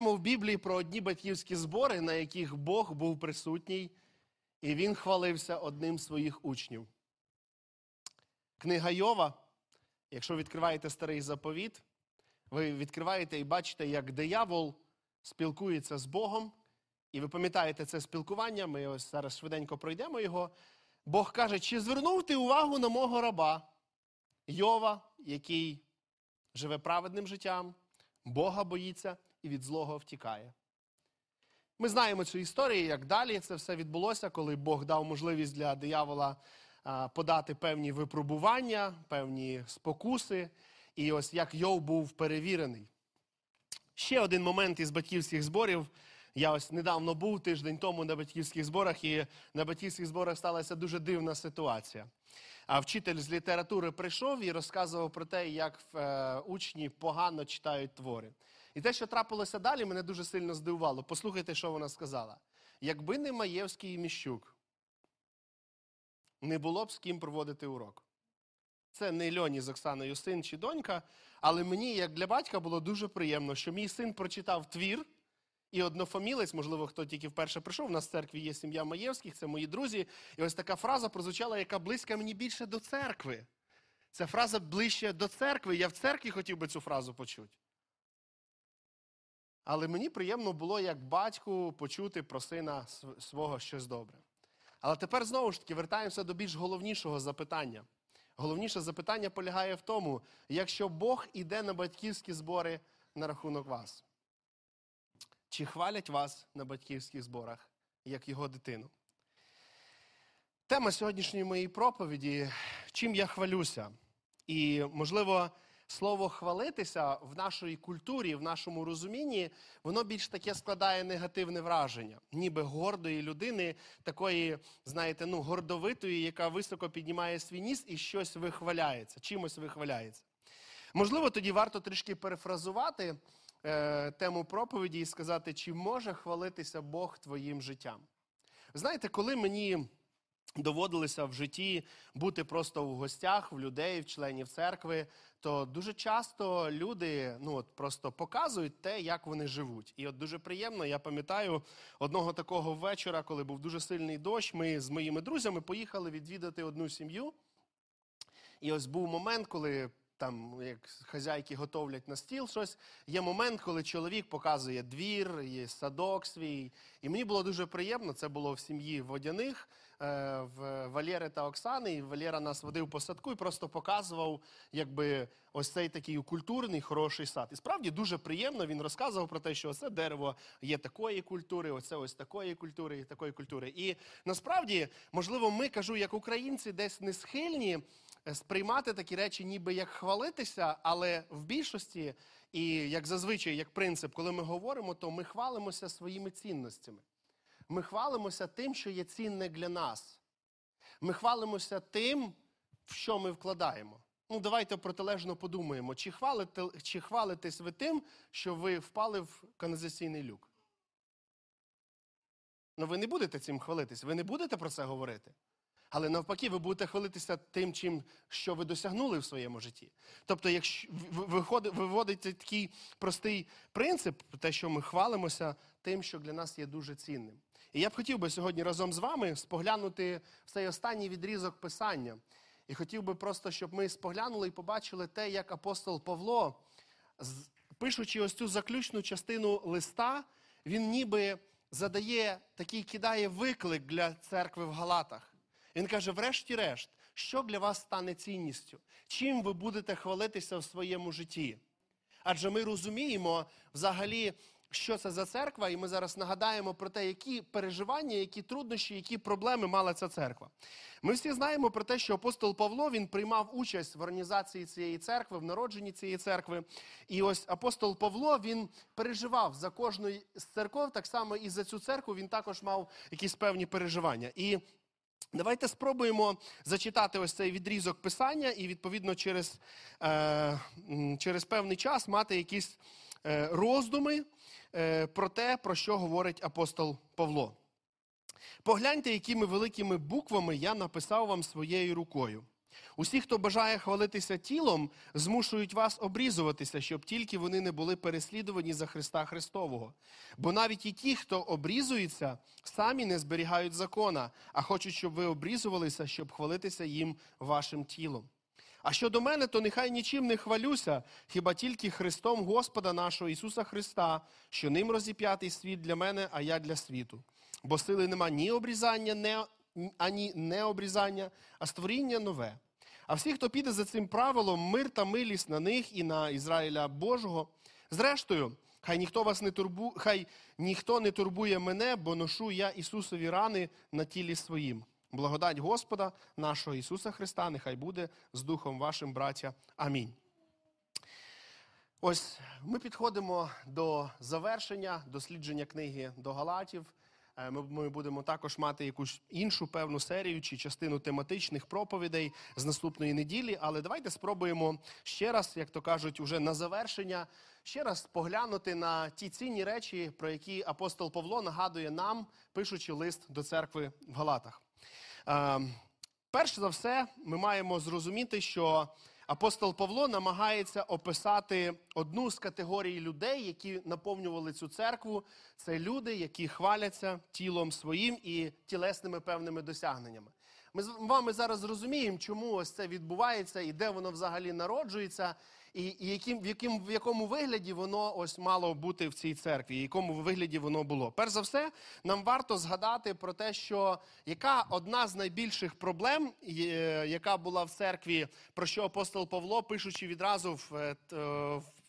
В Біблії про одні батьківські збори, на яких Бог був присутній, і він хвалився одним з своїх учнів. Книга Йова, якщо відкриваєте Старий Заповіт, ви відкриваєте і бачите, як диявол спілкується з Богом, і ви пам'ятаєте це спілкування, ми ось зараз швиденько пройдемо його. Бог каже: чи звернув ти увагу на мого раба Йова, який живе праведним життям, Бога боїться і від злого втікає. Ми знаємо цю історію, як далі це все відбулося, коли Бог дав можливість для диявола подати певні випробування, певні спокуси, і ось як Йов був перевірений. Ще один момент із батьківських зборів. Я ось недавно був, тиждень тому, на батьківських зборах, і на батьківських зборах сталася дуже дивна ситуація. А вчитель з літератури прийшов і розказував про те, як учні погано читають твори. І те, що трапилося далі, мене дуже сильно здивувало. Послухайте, що вона сказала. Якби не Маєвський і Міщук, не було б з ким проводити урок. Це не Льоні з Оксаною син чи донька, але мені, як для батька, було дуже приємно, що мій син прочитав твір, і однофамілець, можливо, хто тільки вперше прийшов, у нас в церкві є сім'я Маєвських, це мої друзі, і ось така фраза прозвучала, яка близька мені більше до церкви. Ця фраза ближче до церкви, я в церкві хотів би цю фразу почути. Але мені приємно було, як батьку, почути про сина свого щось добре. Але тепер, знову ж таки, вертаємося до більш головнішого запитання. Головніше запитання полягає в тому, якщо Бог іде на батьківські збори на рахунок вас, чи хвалять вас на батьківських зборах, як його дитину? Тема сьогоднішньої моєї проповіді – чим я хвалюся? І, можливо, слово «хвалитися» в нашій культурі, в нашому розумінні, воно більш таке складає негативне враження. Ніби гордої людини, такої, знаєте, гордовитої, яка високо піднімає свій ніс і щось вихваляється, чимось вихваляється. Можливо, тоді варто трішки перефразувати тему проповіді і сказати, чи може хвалитися Бог твоїм життям. Знаєте, коли мені доводилося в житті бути просто в гостях, в людей, в членів церкви, то дуже часто люди просто показують те, як вони живуть. І от дуже приємно, я пам'ятаю одного такого вечора, коли був дуже сильний дощ, ми з моїми друзями поїхали відвідати одну сім'ю. І ось був момент, коли там, як хазяйки готовлять на стіл щось, є момент, коли чоловік показує двір, є садок свій. І мені було дуже приємно, це було в сім'ї Водяних, в Валєри та Оксани. І Валєра нас водив по садку і просто показував, якби, ось цей такий культурний, хороший сад. І справді дуже приємно, він розказував про те, що оце дерево є такої культури, оце ось такої культури і такої культури. І насправді, можливо, ми, кажу, як українці, десь не схильні сприймати такі речі ніби як хвалитися, але в більшості, і як зазвичай, як принцип, коли ми говоримо, то ми хвалимося своїми цінностями. Ми хвалимося тим, що є цінне для нас. Ми хвалимося тим, в що ми вкладаємо. Давайте протилежно подумаємо, чи хвалитесь ви тим, що ви впали в каналізаційний люк? Ви не будете цим хвалитись, ви не будете про це говорити. Але навпаки, ви будете хвалитися тим, що ви досягнули в своєму житті. Тобто, якщо виводиться такий простий принцип, те, що ми хвалимося тим, що для нас є дуже цінним. І я б хотів би сьогодні разом з вами споглянути в цей останній відрізок Писання. І хотів би просто, щоб ми споглянули і побачили те, як апостол Павло, пишучи ось цю заключну частину листа, він ніби задає, такий кидає виклик для церкви в Галатах. Він каже, врешті-решт, що для вас стане цінністю? Чим ви будете хвалитися в своєму житті? Адже ми розуміємо взагалі, що це за церква, і ми зараз нагадаємо про те, які переживання, які труднощі, які проблеми мала ця церква. Ми всі знаємо про те, що апостол Павло, він приймав участь в організації цієї церкви, в народженні цієї церкви. І ось апостол Павло, він переживав за кожну з церков, так само і за цю церкву він також мав якісь певні переживання. І давайте спробуємо зачитати ось цей відрізок Писання і, відповідно, через певний час мати якісь роздуми про те, про що говорить апостол Павло. «Погляньте, якими великими буквами я написав вам своєю рукою. Усі, хто бажає хвалитися тілом, змушують вас обрізуватися, щоб тільки вони не були переслідувані за Христа Христового. Бо навіть і ті, хто обрізується, самі не зберігають закона, а хочуть, щоб ви обрізувалися, щоб хвалитися їм вашим тілом. А щодо мене, то нехай нічим не хвалюся, хіба тільки Христом Господа нашого Ісуса Христа, що ним розіп'ятий світ для мене, а я для світу. Бо сили нема ні обрізання, ані необрізання, а створіння нове. А всі, хто піде за цим правилом, мир та милість на них і на Ізраїля Божого. Зрештою, хай ніхто не турбує мене, бо ношу я Ісусові рани на тілі своїм. Благодать Господа нашого Ісуса Христа нехай буде з духом вашим, браття. Амінь. Ось ми підходимо до завершення дослідження книги до Галатів. Ми будемо також мати якусь іншу певну серію чи частину тематичних проповідей з наступної неділі. Але давайте спробуємо ще раз, як то кажуть, уже на завершення, ще раз поглянути на ті цінні речі, про які апостол Павло нагадує нам, пишучи лист до церкви в Галатах. Перш за все, ми маємо зрозуміти, що апостол Павло намагається описати одну з категорій людей, які наповнювали цю церкву. Це люди, які хваляться тілом своїм і тілесними певними досягненнями. Ми з вами зараз розуміємо, чому ось це відбувається і де воно взагалі народжується, в якому вигляді воно ось мало бути в цій церкві, в якому вигляді воно було. Перш за все, нам варто згадати про те, що яка одна з найбільших проблем, яка була в церкві, про що апостол Павло, пишучи відразу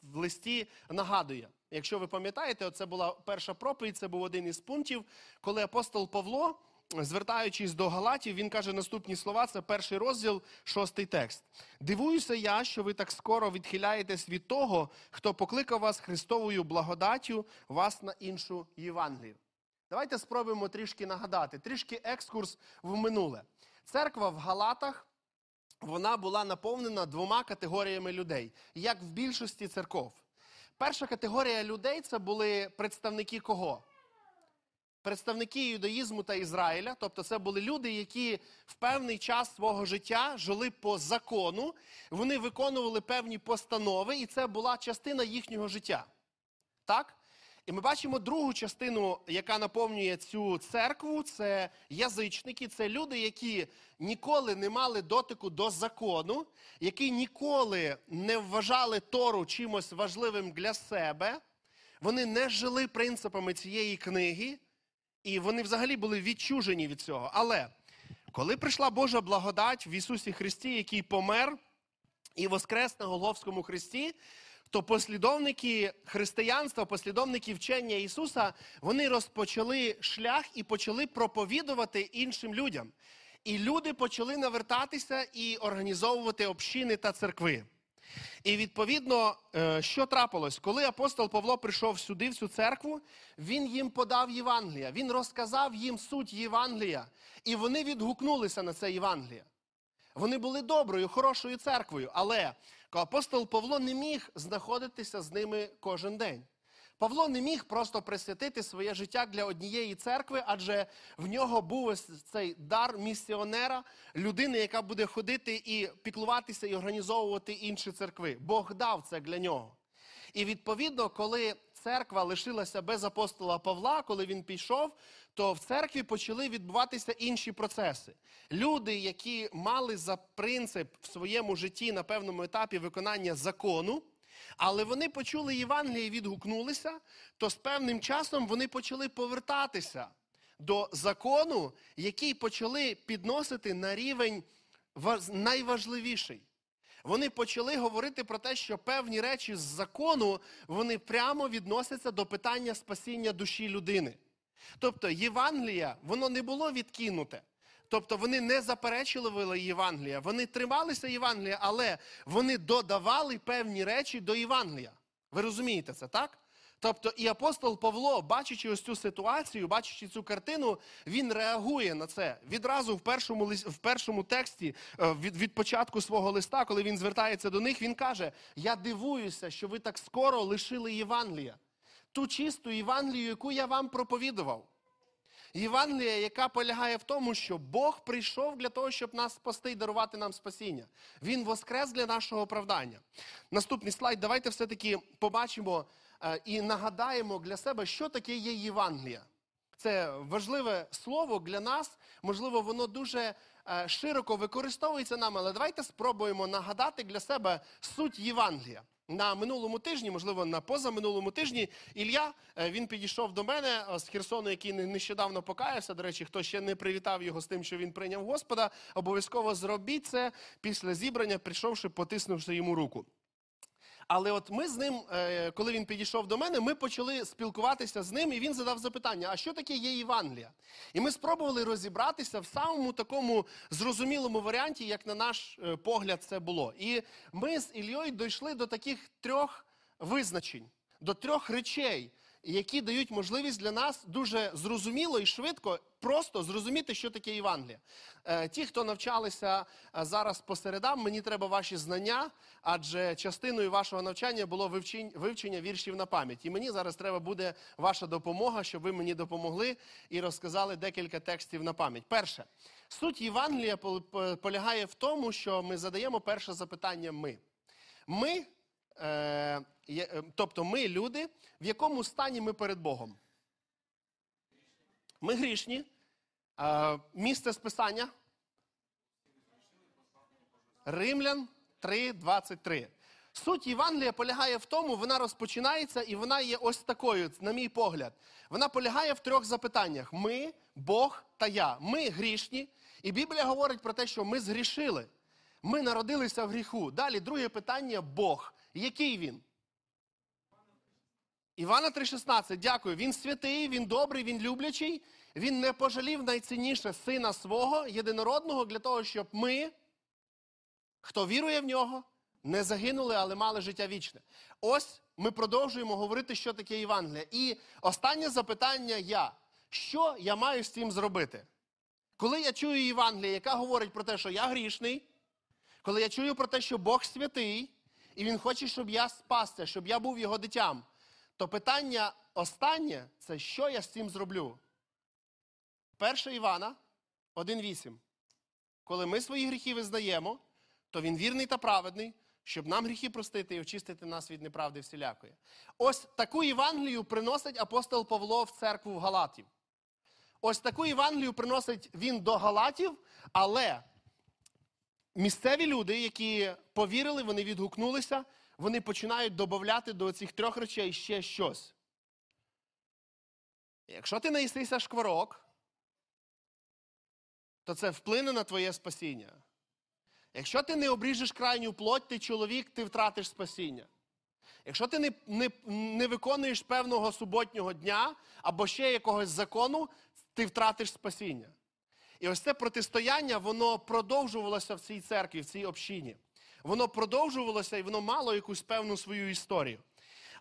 в листі, нагадує. Якщо ви пам'ятаєте, це була перша проповідь, це був один із пунктів, коли апостол Павло, звертаючись до Галатів, він каже наступні слова, це перший розділ, 6-й текст. «Дивуюся я, що ви так скоро відхиляєтесь від того, хто покликав вас Христовою благодаттю, вас на іншу Євангелію». Давайте спробуємо трішки нагадати, трішки екскурс в минуле. Церква в Галатах, вона була наповнена двома категоріями людей, як в більшості церков. Перша категорія людей – це були представники кого? Представники юдаїзму та Ізраїля, тобто це були люди, які в певний час свого життя жили по закону, вони виконували певні постанови, і це була частина їхнього життя. Так? І ми бачимо другу частину, яка наповнює цю церкву, це язичники, це люди, які ніколи не мали дотику до закону, які ніколи не вважали Тору чимось важливим для себе, вони не жили принципами цієї книги, і вони взагалі були відчужені від цього. Але коли прийшла Божа благодать в Ісусі Христі, який помер і воскрес на Голгофському хресті, то послідовники християнства, послідовники вчення Ісуса, вони розпочали шлях і почали проповідувати іншим людям. І люди почали навертатися і організовувати общини та церкви. І відповідно, що трапилось? Коли апостол Павло прийшов сюди, в цю церкву, він їм подав Євангелія, він розказав їм суть Євангелія, і вони відгукнулися на це Євангеліє. Вони були доброю, хорошою церквою, але апостол Павло не міг знаходитися з ними кожен день. Павло не міг просто присвятити своє життя для однієї церкви, адже в нього був цей дар місіонера, людини, яка буде ходити і піклуватися, і організовувати інші церкви. Бог дав це для нього. І відповідно, коли церква лишилася без апостола Павла, коли він пішов, то в церкві почали відбуватися інші процеси. Люди, які мали за принцип в своєму житті на певному етапі виконання закону, але вони почули Євангеліє і відгукнулися, то з певним часом вони почали повертатися до закону, який почали підносити на рівень найважливіший. Вони почали говорити про те, що певні речі з закону, вони прямо відносяться до питання спасіння душі людини. Тобто Євангеліє, воно не було відкинуте. Тобто вони не заперечували Євангелія, вони трималися Євангелія, але вони додавали певні речі до Євангелія. Ви розумієте це, так? Тобто і апостол Павло, бачачи ось цю ситуацію, бачачи цю картину, він реагує на це. Відразу в першому тексті, від початку свого листа, коли він звертається до них, він каже, «Я дивуюся, що ви так скоро лишили Євангелія, ту чисту Євангелію, яку я вам проповідував». Євангелія, яка полягає в тому, що Бог прийшов для того, щоб нас спасти і дарувати нам спасіння. Він воскрес для нашого оправдання. Наступний слайд. Давайте все-таки побачимо і нагадаємо для себе, що таке є Євангелія. Це важливе слово для нас, можливо, воно дуже широко використовується нам, але давайте спробуємо нагадати для себе суть Євангелія. На минулому тижні, можливо, на позаминулому тижні, Ілля, він підійшов до мене з Херсону, який нещодавно покаявся. До речі, хто ще не привітав його з тим, що він прийняв Господа, обов'язково зробіть це після зібрання, прийшовши, потиснувши йому руку. Але от ми з ним, коли він підійшов до мене, ми почали спілкуватися з ним, і він задав запитання, а що таке є Євангелія? І ми спробували розібратися в самому такому зрозумілому варіанті, як на наш погляд це було. І ми з Іллею дійшли до таких трьох визначень, до трьох речей, які дають можливість для нас дуже зрозуміло і швидко просто зрозуміти, що таке Євангелія. Ті, хто навчалися зараз по середам, мені треба ваші знання, адже частиною вашого навчання було вивчення віршів на пам'ять. І мені зараз треба буде ваша допомога, щоб ви мені допомогли і розказали декілька текстів на пам'ять. Перше. Суть Євангелія полягає в тому, що ми задаємо перше запитання «ми». Тобто ми люди, в якому стані ми перед Богом? Ми грішні. Місце списання? Римлян 3:23. Суть Євангелія полягає в тому, вона розпочинається і вона є ось такою, на мій погляд. Вона полягає в трьох запитаннях. Ми, Бог та я. Ми грішні. І Біблія говорить про те, що ми згрішили. Ми народилися в гріху. Далі, друге питання – Бог. Який він? Івана 3:16. Дякую. Він святий, він добрий, він люблячий. Він не пожалів найцінніше сина свого, єдинородного, для того, щоб ми, хто вірує в нього, не загинули, але мали життя вічне. Ось ми продовжуємо говорити, що таке Євангелія. І останнє запитання – я. Що я маю з цим зробити? Коли я чую Євангелія, яка говорить про те, що я грішний, коли я чую про те, що Бог святий, і Він хоче, щоб я спасся, щоб я був Його дитям, то питання останнє – це що я з цим зроблю? 1 Івана 1:8. Коли ми свої гріхи визнаємо, то Він вірний та праведний, щоб нам гріхи простити і очистити нас від неправди всілякої. Ось таку Євангелію приносить апостол Павло в церкву в Галатів. Ось таку Євангелію приносить він до Галатів, але... Місцеві люди, які повірили, вони відгукнулися, вони починають додавати до цих трьох речей ще щось. Якщо ти наїсися шкварок, то це вплине на твоє спасіння. Якщо ти не обріжеш крайню плоть, ти чоловік, ти втратиш спасіння. Якщо ти не виконуєш певного суботнього дня або ще якогось закону, ти втратиш спасіння. І ось це протистояння, воно продовжувалося в цій церкві, в цій общині. Воно продовжувалося і воно мало якусь певну свою історію.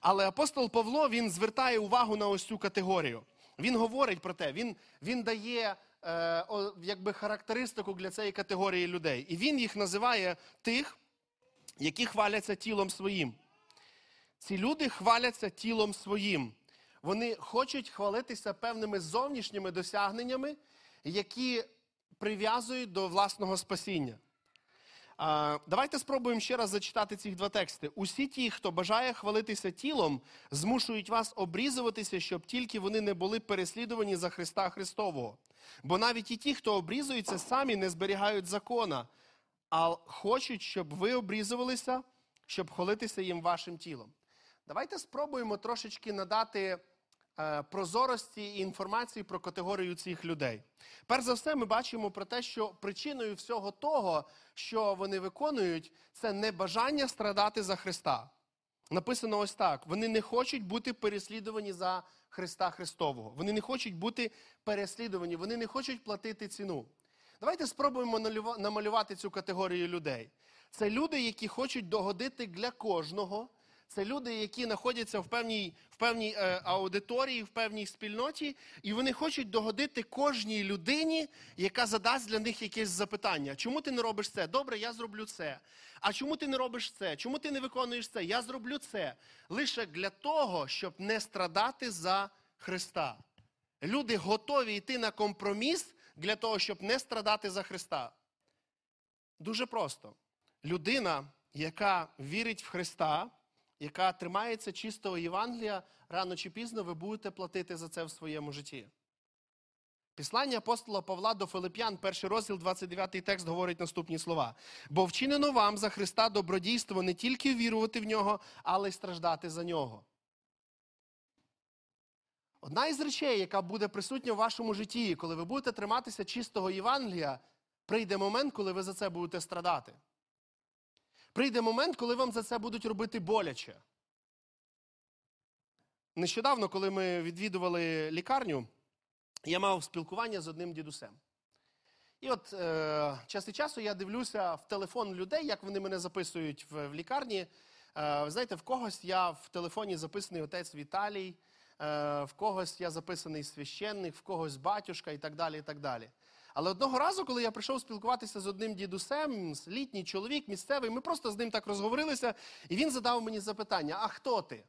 Але апостол Павло, він звертає увагу на ось цю категорію. Він говорить про те, він дає якби характеристику для цієї категорії людей. І він їх називає тих, які хваляться тілом своїм. Ці люди хваляться тілом своїм. Вони хочуть хвалитися певними зовнішніми досягненнями, які прив'язують до власного спасіння. Давайте спробуємо ще раз зачитати ці два тексти. «Усі ті, хто бажає хвалитися тілом, змушують вас обрізуватися, щоб тільки вони не були переслідувані за Христа Христового. Бо навіть і ті, хто обрізуються, самі не зберігають закона, а хочуть, щоб ви обрізувалися, щоб хвалитися їм вашим тілом». Давайте спробуємо трошечки надати... прозорості і інформації про категорію цих людей. Перш за все, ми бачимо про те, що причиною всього того, що вони виконують, це небажання страдати за Христа. Написано ось так. Вони не хочуть бути переслідувані за Христа Христового. Вони не хочуть бути переслідувані, вони не хочуть платити ціну. Давайте спробуємо намалювати цю категорію людей. Це люди, які хочуть догодити для кожного. Це люди, які знаходяться в певній аудиторії, в певній спільноті, і вони хочуть догодити кожній людині, яка задасть для них якесь запитання. Чому ти не робиш це? Добре, я зроблю це. А чому ти не робиш це? Чому ти не виконуєш це? Я зроблю це. Лише для того, щоб не страдати за Христа. Люди готові йти на компроміс для того, щоб не страдати за Христа. Дуже просто. Людина, яка вірить в Христа, яка тримається чистого Євангелія, рано чи пізно ви будете платити за це в своєму житті. Післання апостола Павла до Филип'ян, 1 розділ, 29 текст, говорить наступні слова. «Бо вчинено вам за Христа добродійство не тільки вірувати в Нього, але й страждати за Нього». Одна із речей, яка буде присутня в вашому житті, коли ви будете триматися чистого Євангелія, прийде момент, коли ви за це будете страдати. Прийде момент, коли вам за це будуть робити боляче. Нещодавно, коли ми відвідували лікарню, я мав спілкування з одним дідусем. І от час від часу я дивлюся в телефон людей, як вони мене записують в лікарні. Знаєте, в когось я в телефоні записаний отець Віталій, в когось я записаний священник, в когось батюшка і так далі, і так далі. Але одного разу, коли я прийшов спілкуватися з одним дідусем, літній чоловік, місцевий, ми просто з ним так розговорилися, і він задав мені запитання: а хто ти?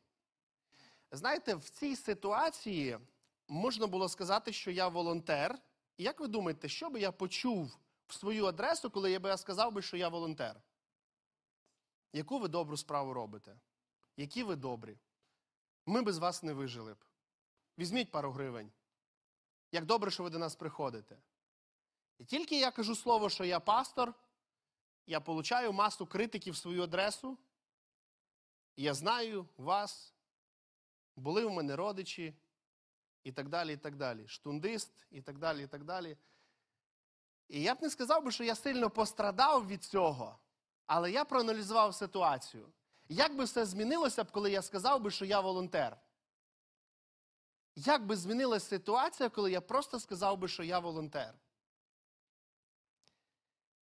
Знаєте, в цій ситуації можна було сказати, що я волонтер. І як ви думаєте, що би я почув в свою адресу, коли я сказав би, що я волонтер? Яку ви добру справу робите? Які ви добрі? Ми без вас не вижили б. Візьміть пару гривень. Як добре, що ви до нас приходите. І тільки я кажу слово, що я пастор, я получаю масу критиків в свою адресу. І я знаю вас, були в мене родичі, і так далі, і так далі. Штундист, і так далі, і так далі. І я б не сказав би, що я сильно пострадав від цього, але я проаналізував ситуацію. Як би все змінилося б, коли я сказав би, що я волонтер? Як би змінилася ситуація, коли я просто сказав би, що я волонтер?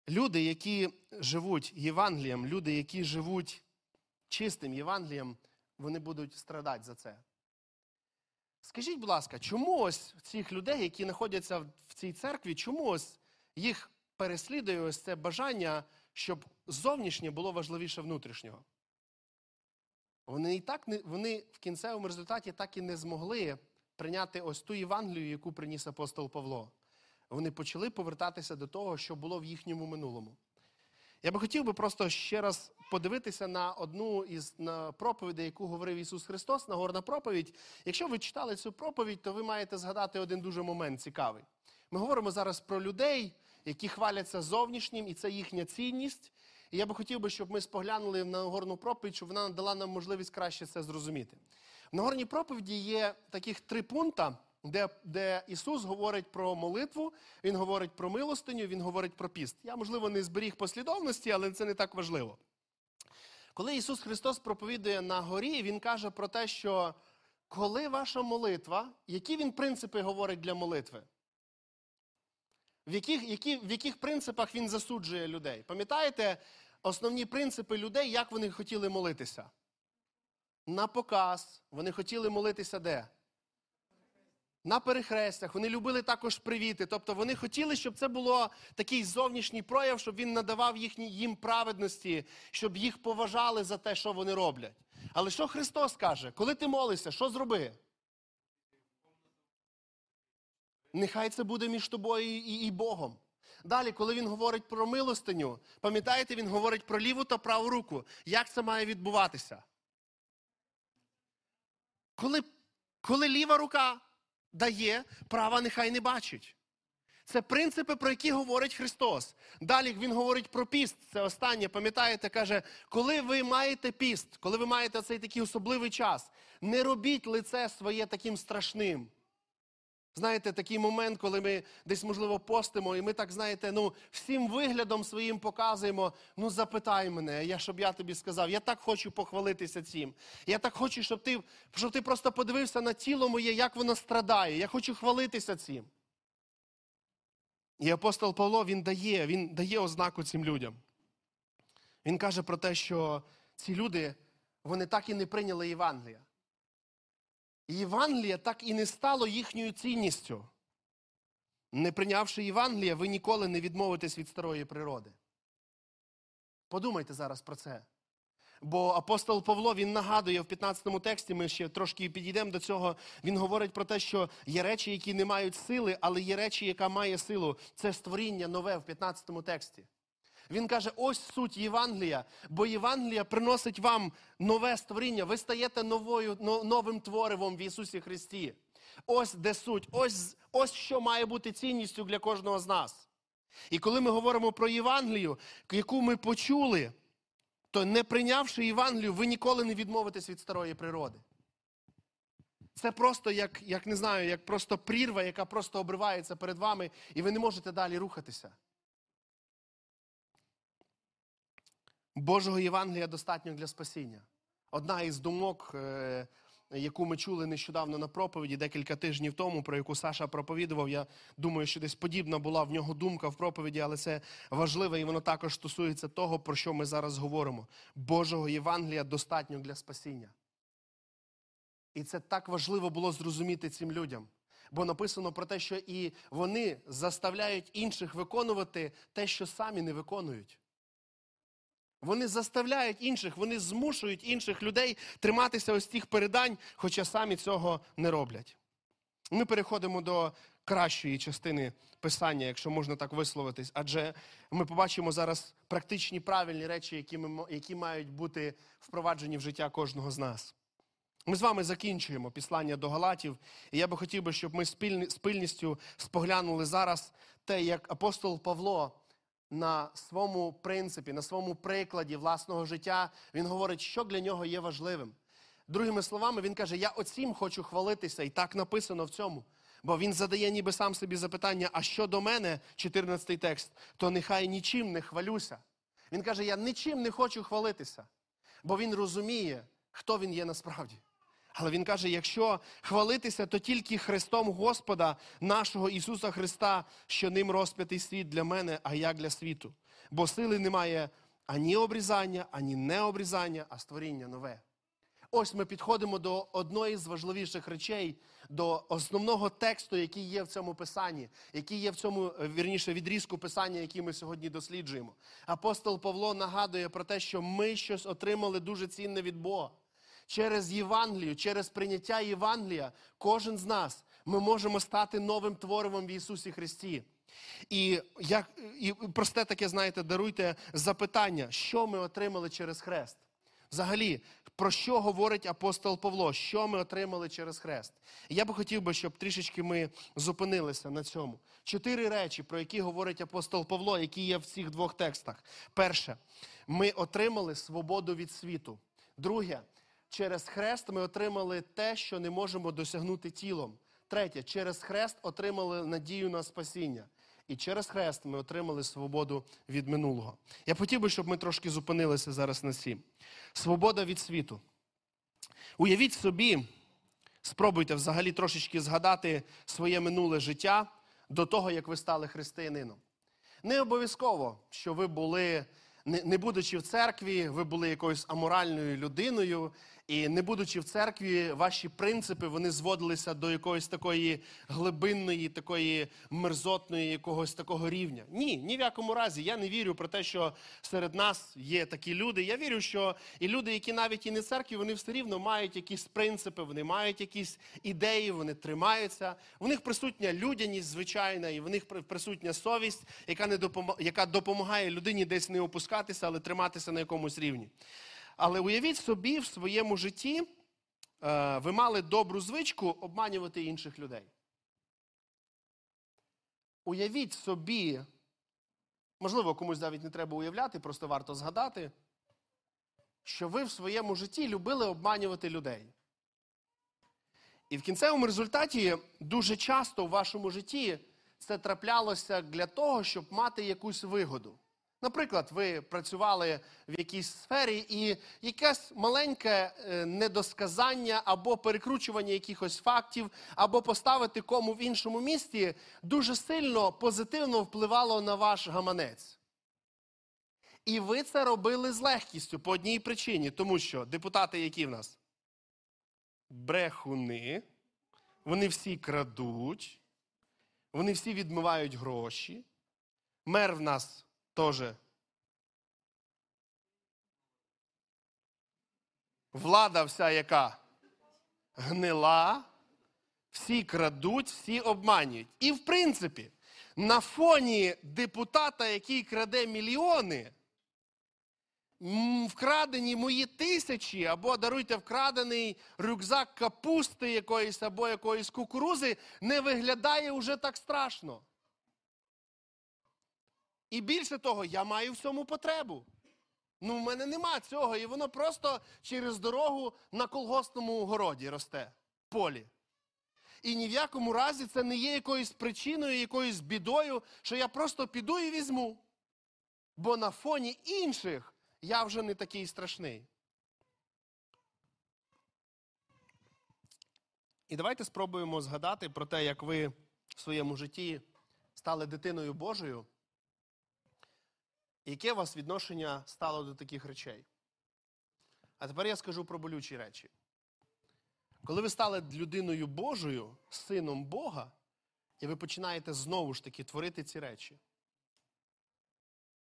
Люди, які живуть Євангелієм, люди, які живуть чистим Євангелієм, вони будуть страдати за це. Скажіть, будь ласка, чому ось цих людей, які знаходяться в цій церкві, чому ось їх переслідує ось це бажання, щоб зовнішнє було важливіше внутрішнього? Вони в кінцевому результаті так і не змогли прийняти ось ту Євангелію, яку приніс апостол Павло. Вони почали повертатися до того, що було в їхньому минулому. Я би хотів би просто ще раз подивитися на одну із проповідей, яку говорив Ісус Христос, Нагорна проповідь. Якщо ви читали цю проповідь, то ви маєте згадати один дуже момент цікавий. Ми говоримо зараз про людей, які хваляться зовнішнім, і це їхня цінність. І я би хотів би, щоб ми споглянули на Нагорну проповідь, щоб вона дала нам можливість краще це зрозуміти. В Нагорній проповіді є таких 3 пункти, де Ісус говорить про молитву, Він говорить про милостиню, Він говорить про піст. Я, можливо, не зберіг послідовності, але це не так важливо. Коли Ісус Христос проповідує на горі, Він каже про те, що коли ваша молитва, які Він принципи говорить для молитви? В яких принципах Він засуджує людей? Пам'ятаєте основні принципи людей, як вони хотіли молитися? На показ. Вони хотіли молитися де? На перехрестях. Вони любили також привіти. Тобто вони хотіли, щоб це було такий зовнішній прояв, щоб він надавав їм праведності, щоб їх поважали за те, що вони роблять. Але що Христос каже? Коли ти молишся, що зроби? Нехай це буде між тобою і Богом. Далі, коли він говорить про милостиню, пам'ятаєте, він говорить про ліву та праву руку. Як це має відбуватися? Коли ліва рука дає, права нехай не бачить. Це принципи, про які говорить Христос. Далі він говорить про піст, це останнє, пам'ятаєте, каже, коли ви маєте піст, коли ви маєте цей такий особливий час, не робіть лице своє таким страшним. Знаєте, такий момент, коли ми десь, можливо, постимо, і ми так, знаєте, всім виглядом своїм показуємо, запитай мене, щоб я тобі сказав, я так хочу похвалитися цим. Я так хочу, щоб ти просто подивився на тіло моє, як воно страдає. Я хочу хвалитися цим. І апостол Павло, він дає ознаку цим людям. Він каже про те, що ці люди, вони так і не прийняли Євангелія. Євангеліє так і не стало їхньою цінністю. Не прийнявши Євангелія, ви ніколи не відмовитесь від старої природи. Подумайте зараз про це. Бо апостол Павло, він нагадує в 15-му тексті, ми ще трошки підійдемо до цього, він говорить про те, що є речі, які не мають сили, але є речі, яка має силу. Це створіння нове в 15-му тексті. Він каже, ось суть Євангелія, бо Євангелія приносить вам нове створіння. Ви стаєте новим творивом в Ісусі Христі. Ось де суть, ось що має бути цінністю для кожного з нас. І коли ми говоримо про Євангелію, яку ми почули, то не прийнявши Євангелію, ви ніколи не відмовитесь від старої природи. Це просто як просто прірва, яка просто обривається перед вами, і ви не можете далі рухатися. Божого Євангелія достатньо для спасіння. Одна із думок, яку ми чули нещодавно на проповіді, декілька тижнів тому, про яку Саша проповідував, я думаю, що десь подібна була в нього думка в проповіді, але це важливо, і воно також стосується того, про що ми зараз говоримо. Божого Євангелія достатньо для спасіння. І це так важливо було зрозуміти цим людям. Бо написано про те, що і вони заставляють інших виконувати те, що самі не виконують. Вони заставляють інших, вони змушують інших людей триматися ось тих передань, хоча самі цього не роблять. Ми переходимо до кращої частини писання, якщо можна так висловитись, адже ми побачимо зараз практичні правильні речі, які мають бути впроваджені в життя кожного з нас. Ми з вами закінчуємо послання до Галатів, і я би хотів, щоб ми з пильністю споглянули зараз те, як апостол Павло на своєму принципі, на своєму прикладі власного життя, він говорить, що для нього є важливим. Другими словами, він каже, я оцім хочу хвалитися, і так написано в цьому. Бо він задає ніби сам собі запитання, а що до мене, 14-й текст, то нехай нічим не хвалюся. Він каже, я нічим не хочу хвалитися, бо він розуміє, хто він є насправді. Але він каже, якщо хвалитися, то тільки Христом Господа, нашого Ісуса Христа, що ним розп'ятий світ для мене, а я для світу. Бо сили немає ані обрізання, ані необрізання, а створіння нове. Ось ми підходимо до одної з важливіших речей, до основного тексту, який є в цьому писанні, який є в цьому, вірніше, відрізку писання, який ми сьогодні досліджуємо. Апостол Павло нагадує про те, що ми щось отримали дуже цінне від Бога. Через Євангелію, через прийняття Євангелія, кожен з нас, ми можемо стати новим творивом в Ісусі Христі. І просте таке, знаєте, даруйте запитання, що ми отримали через хрест? Взагалі, про що говорить апостол Павло? Що ми отримали через хрест? Я би хотів, щоб трішечки ми зупинилися на цьому. 4 речі, про які говорить апостол Павло, які є в цих 2 текстах. Перше, ми отримали свободу від світу. Друге, через хрест ми отримали те, що не можемо досягнути тілом. Третє, через хрест отримали надію на спасіння. І через хрест ми отримали свободу від минулого. Я хотів би, щоб ми трошки зупинилися зараз на цій. Свобода від світу. Уявіть собі, спробуйте взагалі трошечки згадати своє минуле життя до того, як ви стали християнином. Не обов'язково, що ви були... Не будучи в церкві, ви були якоюсь аморальною людиною, і не будучи в церкві, ваші принципи, вони зводилися до якоїсь такої глибинної, такої мерзотної, якогось такого рівня. Ні в якому разі. Я не вірю про те, що серед нас є такі люди. Я вірю, що і люди, які навіть і не в церкві, вони все рівно мають якісь принципи, вони мають якісь ідеї, вони тримаються. У них присутня людяність, звичайна, і в них присутня совість, яка допомагає людині десь не опускатися, але триматися на якомусь рівні. Але уявіть собі, в своєму житті ви мали добру звичку обманювати інших людей. Уявіть собі, можливо, комусь навіть не треба уявляти, просто варто згадати, що ви в своєму житті любили обманювати людей. І в кінцевому результаті дуже часто в вашому житті це траплялося для того, щоб мати якусь вигоду. Наприклад, ви працювали в якійсь сфері і якесь маленьке недосказання або перекручування якихось фактів, або поставити кому в іншому місці дуже сильно позитивно впливало на ваш гаманець. І ви це робили з легкістю по одній причині, тому що депутати, які в нас? Брехуни, вони всі крадуть, вони всі відмивають гроші, мер в нас – теж влада вся яка? Гнила, всі крадуть, всі обманюють. І в принципі, на фоні депутата, який краде мільйони, вкрадені мої тисячі, або, даруйте, вкрадений рюкзак капусти якоїсь, або якоїсь кукурузи, не виглядає уже так страшно. І більше того, я маю в цьому потребу. Ну, в мене нема цього, і воно просто через дорогу на колгоспному городі росте, полі. І ні в якому разі це не є якоюсь причиною, якоюсь бідою, що я просто піду і візьму. Бо на фоні інших я вже не такий страшний. І давайте спробуємо згадати про те, як ви в своєму житті стали дитиною Божою. Яке у вас відношення стало до таких речей? А тепер я скажу про болючі речі. Коли ви стали людиною Божою, сином Бога, і ви починаєте знову ж таки творити ці речі.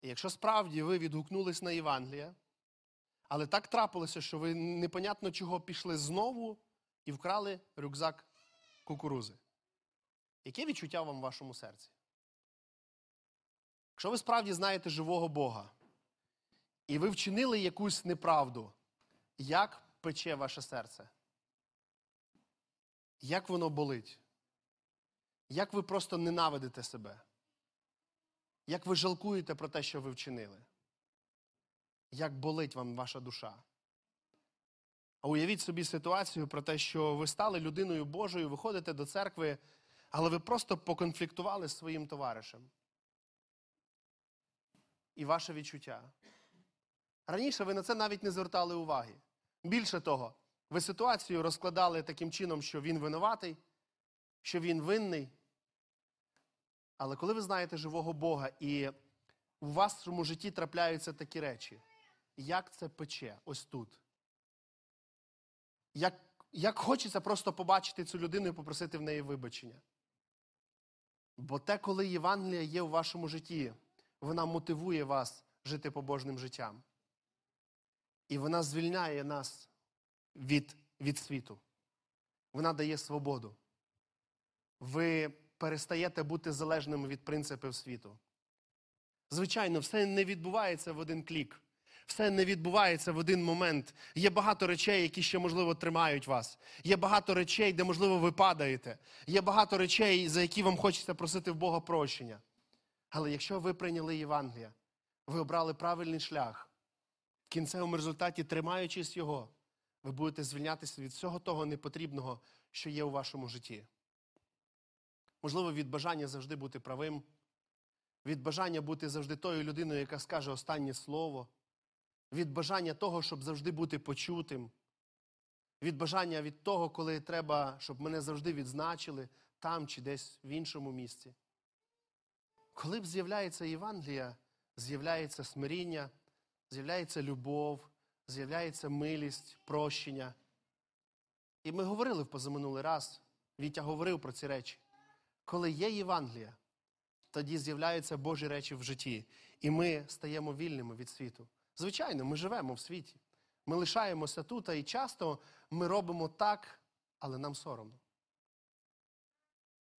І якщо справді ви відгукнулись на Євангелія, але так трапилося, що ви непонятно чого пішли знову і вкрали рюкзак кукурузи. Яке відчуття вам в вашому серці? Якщо ви справді знаєте живого Бога, і ви вчинили якусь неправду, як пече ваше серце? Як воно болить? Як ви просто ненавидите себе? Як ви жалкуєте про те, що ви вчинили? Як болить вам ваша душа? А уявіть собі ситуацію про те, що ви стали людиною Божою, виходите до церкви, але ви просто поконфліктували з своїм товаришем. І ваше відчуття. Раніше ви на це навіть не звертали уваги. Більше того, ви ситуацію розкладали таким чином, що він винуватий, що він винний. Але коли ви знаєте живого Бога, і у вашому житті трапляються такі речі, як це пече ось тут? Як хочеться просто побачити цю людину і попросити в неї вибачення. Бо те, коли Євангелія є у вашому житті, вона мотивує вас жити побожним життям. І вона звільняє нас від світу. Вона дає свободу. Ви перестаєте бути залежними від принципів світу. Звичайно, все не відбувається в один клік. Все не відбувається в один момент. Є багато речей, які ще, можливо, тримають вас. Є багато речей, де, можливо, ви падаєте. Є багато речей, за які вам хочеться просити в Бога прощення. Але якщо ви прийняли Євангелія, ви обрали правильний шлях, в кінцевому результаті, тримаючись його, ви будете звільнятися від всього того непотрібного, що є у вашому житті. Можливо, від бажання завжди бути правим, від бажання бути завжди тою людиною, яка скаже останнє слово, від бажання того, щоб завжди бути почутим, від бажання від того, коли треба, щоб мене завжди відзначили там чи десь в іншому місці. Коли б з'являється Євангелія, з'являється смиріння, з'являється любов, з'являється милість, прощення. І ми говорили в позаминулий раз, Вітя говорив про ці речі. Коли є Євангелія, тоді з'являються Божі речі в житті. І ми стаємо вільними від світу. Звичайно, ми живемо в світі. Ми лишаємося тут, і часто ми робимо так, але нам соромно.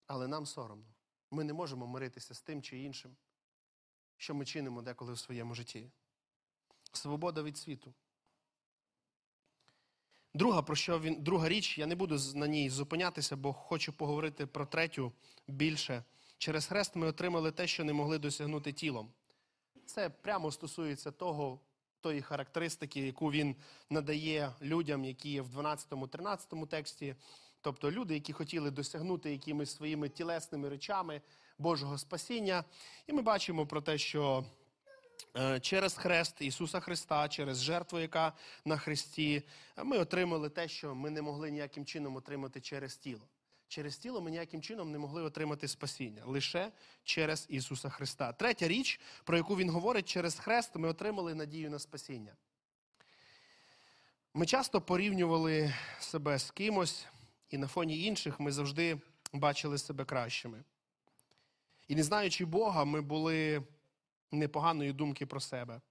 Але нам соромно. Ми не можемо миритися з тим чи іншим, що ми чинимо деколи в своєму житті. Свобода від світу. Друга річ, я не буду на ній зупинятися, бо хочу поговорити про третю більше. Через хрест ми отримали те, що не могли досягнути тілом. Це прямо стосується тої характеристики, яку він надає людям, які є в 12-13 тексті. Тобто люди, які хотіли досягнути якимись своїми тілесними речами Божого спасіння. І ми бачимо про те, що через хрест Ісуса Христа, через жертву, яка на хресті, ми отримали те, що ми не могли ніяким чином отримати через тіло. Через тіло ми ніяким чином не могли отримати спасіння. Лише через Ісуса Христа. Третя річ, про яку він говорить, через хрест ми отримали надію на спасіння. Ми часто порівнювали себе з кимось, і на фоні інших ми завжди бачили себе кращими. І не знаючи Бога, ми були непоганої думки про себе.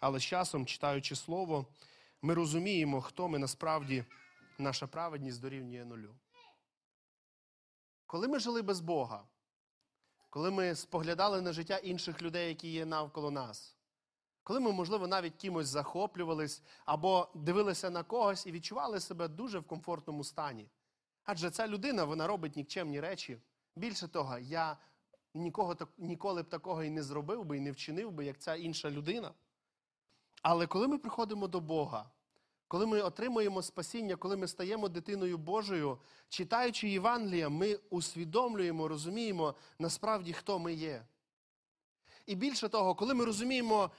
Але з часом, читаючи Слово, ми розуміємо, хто ми насправді, наша праведність дорівнює нулю. Коли ми жили без Бога, коли ми споглядали на життя інших людей, які є навколо нас, коли ми, можливо, навіть кимось захоплювались або дивилися на когось і відчували себе дуже в комфортному стані. Адже ця людина, вона робить нікчемні речі. Більше того, я ніколи б такого і не зробив би, і не вчинив би, як ця інша людина. Але коли ми приходимо до Бога, коли ми отримуємо спасіння, коли ми стаємо дитиною Божою, читаючи Євангелія, ми усвідомлюємо, розуміємо насправді, хто ми є. І більше того, коли ми розуміємо,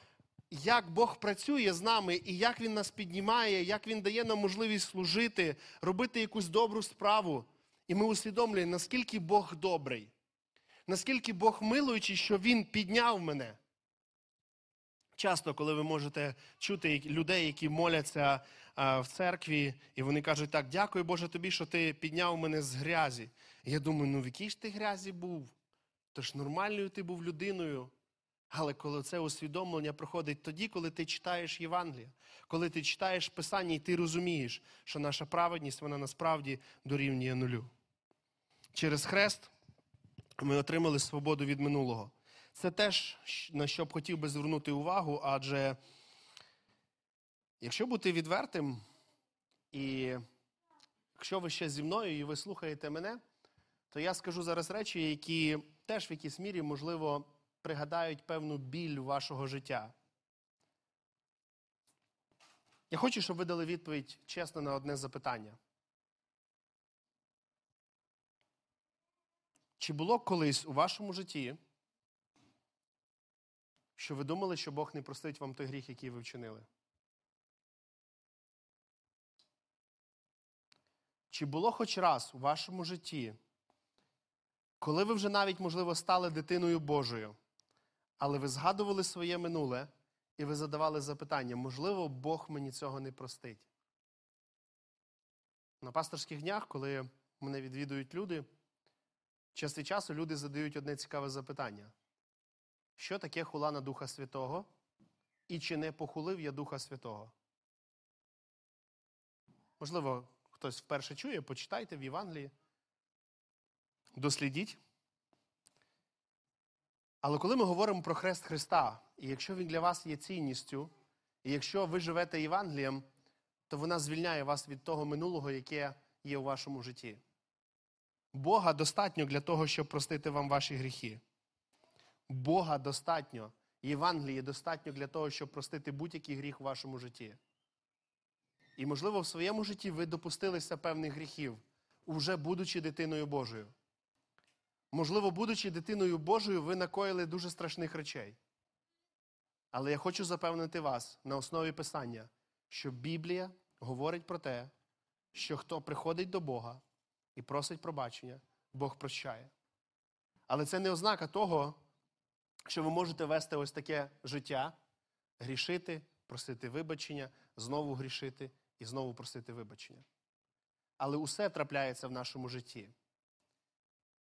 як Бог працює з нами, і як Він нас піднімає, як Він дає нам можливість служити, робити якусь добру справу, і ми усвідомлюємо, наскільки Бог добрий, наскільки Бог милуючий, що Він підняв мене. Часто, коли ви можете чути людей, які моляться в церкві, і вони кажуть так: дякую, Боже, тобі, що ти підняв мене з грязі. Я думаю, ну в якій ж ти грязі був? Тож нормальною ти був людиною. Але коли це усвідомлення проходить тоді, коли ти читаєш Євангелія, коли ти читаєш Писання, і ти розумієш, що наша праведність, вона насправді дорівнює нулю. Через хрест ми отримали свободу від минулого. Це теж, на що б хотів би звернути увагу, адже якщо бути відвертим, і якщо ви ще зі мною і ви слухаєте мене, то я скажу зараз речі, які теж в якійсь мірі, можливо, пригадають певну біль вашого життя. Я хочу, щоб ви дали відповідь чесно на одне запитання. Чи було колись у вашому житті, що ви думали, що Бог не простить вам той гріх, який ви вчинили? Чи було хоч раз у вашому житті, коли ви вже навіть, можливо, стали дитиною Божою, але ви згадували своє минуле і ви задавали запитання: можливо, Бог мені цього не простить? На пасторських днях, коли мене відвідують люди, час від часу люди задають одне цікаве запитання: що таке хула на Духа Святого? І чи не похулив я Духа Святого? Можливо, хтось вперше чує, почитайте в Євангелії, дослідіть. Але коли ми говоримо про хрест Христа, і якщо він для вас є цінністю, і якщо ви живете Євангелієм, то вона звільняє вас від того минулого, яке є у вашому житті. Бога достатньо для того, щоб простити вам ваші гріхи. Бога достатньо, Євангелії достатньо для того, щоб простити будь-який гріх у вашому житті. І, можливо, в своєму житті ви допустилися певних гріхів, уже будучи дитиною Божою. Можливо, будучи дитиною Божою, ви накоїли дуже страшних речей. Але я хочу запевнити вас на основі Писання, що Біблія говорить про те, що хто приходить до Бога і просить пробачення, Бог прощає. Але це не ознака того, що ви можете вести ось таке життя: грішити, просити вибачення, знову грішити і знову просити вибачення. Але усе трапляється в нашому житті.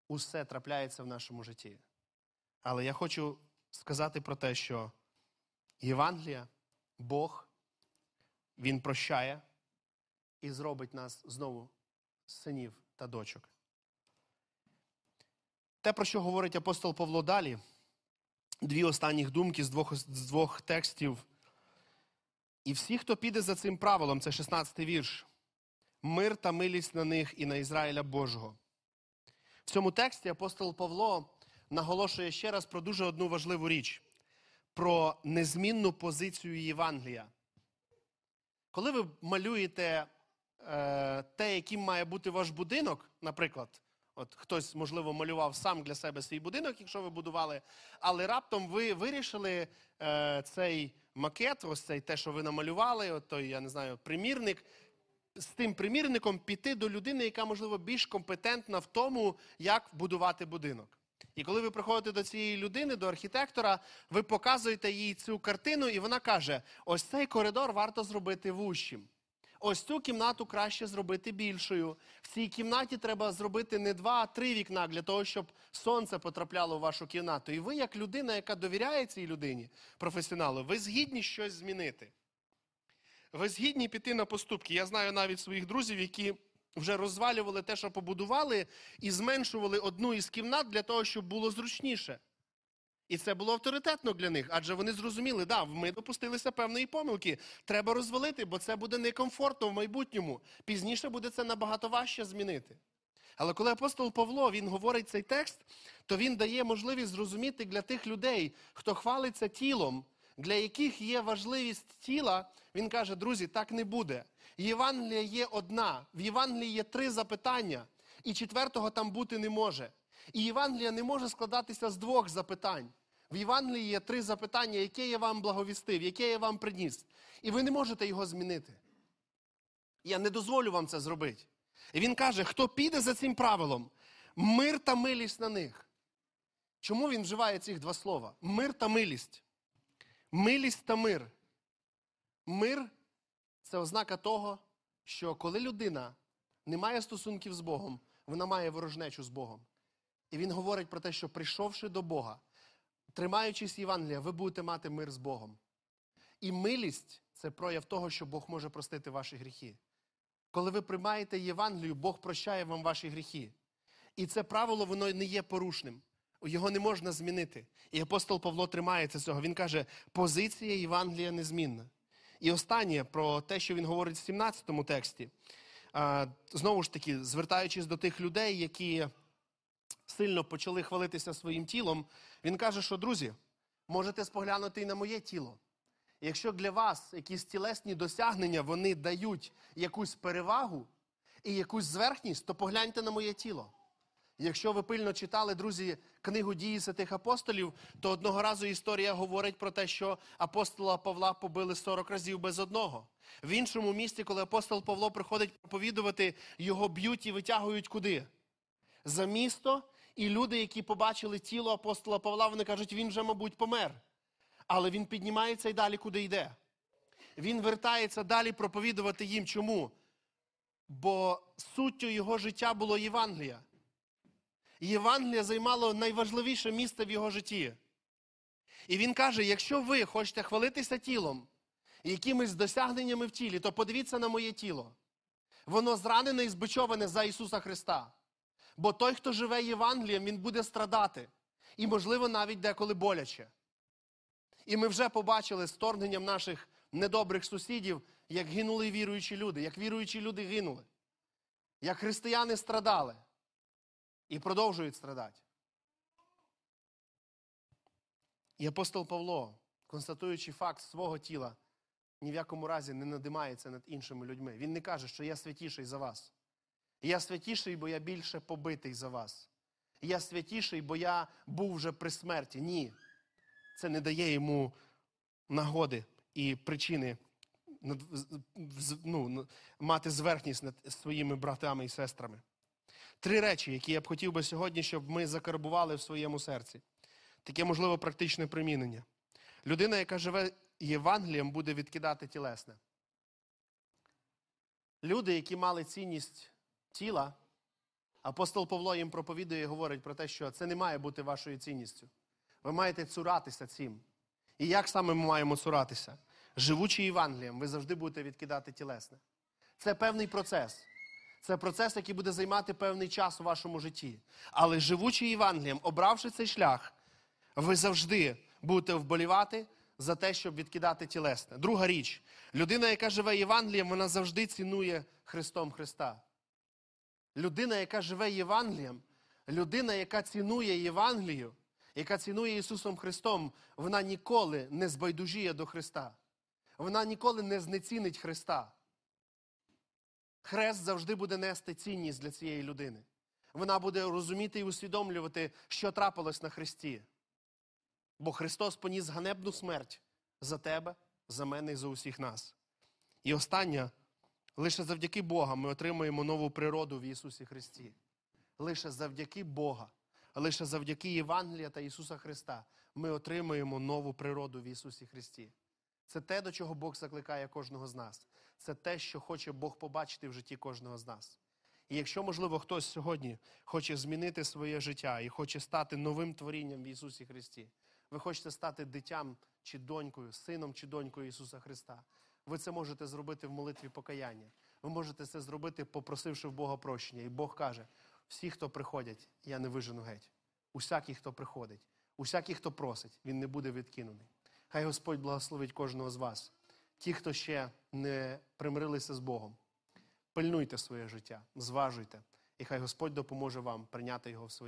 Усе трапляється в нашому житті. Але я хочу сказати про те, що Євангелія, Бог, Він прощає і зробить нас знову синів та дочок. Те, про що говорить апостол Павло далі, дві останні думки з двох текстів. І всі, хто піде за цим правилом, це 16-й вірш, мир та милість на них і на Ізраїля Божого. В цьому тексті апостол Павло наголошує ще раз про дуже одну важливу річ, про незмінну позицію Євангелія. Коли ви малюєте те, яким має бути ваш будинок, наприклад, от хтось, можливо, малював сам для себе свій будинок, якщо ви будували, але раптом ви вирішили цей макет, ось цей те, що ви намалювали, от той, я не знаю, примірник, з тим примірником піти до людини, яка, можливо, більш компетентна в тому, як будувати будинок. І коли ви приходите до цієї людини, до архітектора, ви показуєте їй цю картину, і вона каже: ось цей коридор варто зробити вужчим. Ось цю кімнату краще зробити більшою. В цій кімнаті треба зробити не 2, а 3 вікна, для того, щоб сонце потрапляло в вашу кімнату. І ви, як людина, яка довіряє цій людині, професіоналу, ви згідні щось змінити. Ви згідні піти на поступки? Я знаю навіть своїх друзів, які вже розвалювали те, що побудували, і зменшували одну із кімнат для того, щоб було зручніше. І це було авторитетно для них, адже вони зрозуміли, да, ми допустилися певної помилки, треба розвалити, бо це буде некомфортно в майбутньому. Пізніше буде це набагато важче змінити. Але коли апостол Павло, він говорить цей текст, то він дає можливість зрозуміти для тих людей, хто хвалиться тілом, для яких є важливість тіла, він каже, друзі, так не буде. Євангелія є одна, в Євангелії є 3 запитання, і 4-го там бути не може. І Євангелія не може складатися з 2 запитань. В Євангелії є 3 запитання, яке я вам благовістив, яке я вам приніс. І ви не можете його змінити. Я не дозволю вам це зробити. І він каже, хто піде за цим правилом, мир та милість на них. Чому він вживає цих 2 слова? Мир та милість. Милість та мир. Мир – це ознака того, що коли людина не має стосунків з Богом, вона має ворожнечу з Богом. І він говорить про те, що прийшовши до Бога, тримаючись Євангелія, ви будете мати мир з Богом. І милість – це прояв того, що Бог може простити ваші гріхи. Коли ви приймаєте Євангелію, Бог прощає вам ваші гріхи. І це правило, воно не є порушним. Його не можна змінити. І апостол Павло тримається цього. Він каже, позиція Євангелія незмінна. І останнє, про те, що він говорить в 17-му тексті. Знову ж таки, звертаючись до тих людей, які сильно почали хвалитися своїм тілом, він каже, що, друзі, можете споглянути і на моє тіло. Якщо для вас якісь тілесні досягнення, вони дають якусь перевагу і якусь зверхність, то погляньте на моє тіло. Якщо ви пильно читали, друзі, книгу «Дії святих апостолів», то одного разу історія говорить про те, що апостола Павла побили 40 разів без одного. В іншому місці, коли апостол Павло приходить проповідувати, його б'ють і витягують куди? За місто, і люди, які побачили тіло апостола Павла, вони кажуть, він вже, мабуть, помер. Але він піднімається і далі куди йде. Він вертається далі проповідувати їм. Чому? Бо суттю його життя було Євангелія. Євангелія займало найважливіше місце в його житті. І він каже, якщо ви хочете хвалитися тілом, якимись досягненнями в тілі, то подивіться на моє тіло. Воно зранене і збичоване за Ісуса Христа. Бо той, хто живе Євангелієм, він буде страдати. І, можливо, навіть деколи боляче. І ми вже побачили з вторгненням наших недобрих сусідів, як гинули віруючі люди, як віруючі люди гинули, як християни страдали. І продовжують страдати. І апостол Павло, констатуючи факт свого тіла, ні в якому разі не надимається над іншими людьми. Він не каже, що я святіший за вас. Я святіший, бо я більше побитий за вас. Я святіший, бо я був вже при смерті. Ні. Це не дає йому нагоди і причини мати зверхність над своїми братами і сестрами. 3 речі, які я б хотів би сьогодні, щоб ми закарбували в своєму серці. Таке, можливо, практичне примінення. Людина, яка живе Євангелієм, буде відкидати тілесне. Люди, які мали цінність тіла, апостол Павло їм проповідує і говорить про те, що це не має бути вашою цінністю. Ви маєте цуратися цим. І як саме ми маємо цуратися? Живучи Євангелієм, ви завжди будете відкидати тілесне. Це певний процес. Це процес, який буде займати певний час у вашому житті. Але живучи Євангелієм, обравши цей шлях, ви завжди будете вболівати за те, щоб відкидати тілесне. 2 річ. Людина, яка живе Євангелієм, вона завжди цінує Христом Христа. Людина, яка живе Євангелієм, людина, яка цінує Євангелію, яка цінує Ісусом Христом, вона ніколи не збайдужіє до Христа. Вона ніколи не знецінить Христа. Хрест завжди буде нести цінність для цієї людини. Вона буде розуміти і усвідомлювати, що трапилось на хресті. Бо Христос поніс ганебну смерть за тебе, за мене і за усіх нас. І останнє, лише завдяки Богу ми отримуємо нову природу в Ісусі Христі. Лише завдяки Бога, лише завдяки Євангелія та Ісуса Христа ми отримуємо нову природу в Ісусі Христі. Це те, до чого Бог закликає кожного з нас. Це те, що хоче Бог побачити в житті кожного з нас. І якщо, можливо, хтось сьогодні хоче змінити своє життя і хоче стати новим творінням в Ісусі Христі, ви хочете стати дитям чи донькою, сином чи донькою Ісуса Христа, Ви це можете зробити в молитві покаяння. Ви можете це зробити, попросивши в Бога прощення. І Бог каже, всі, хто приходять, я не вижену геть. Усякий, хто приходить, усякий, хто просить, він не буде відкинений. Хай Господь благословить кожного з вас. Ті, хто ще не примирилися з Богом, пильнуйте своє життя, зважуйте. І хай Господь допоможе вам прийняти його в своє життя.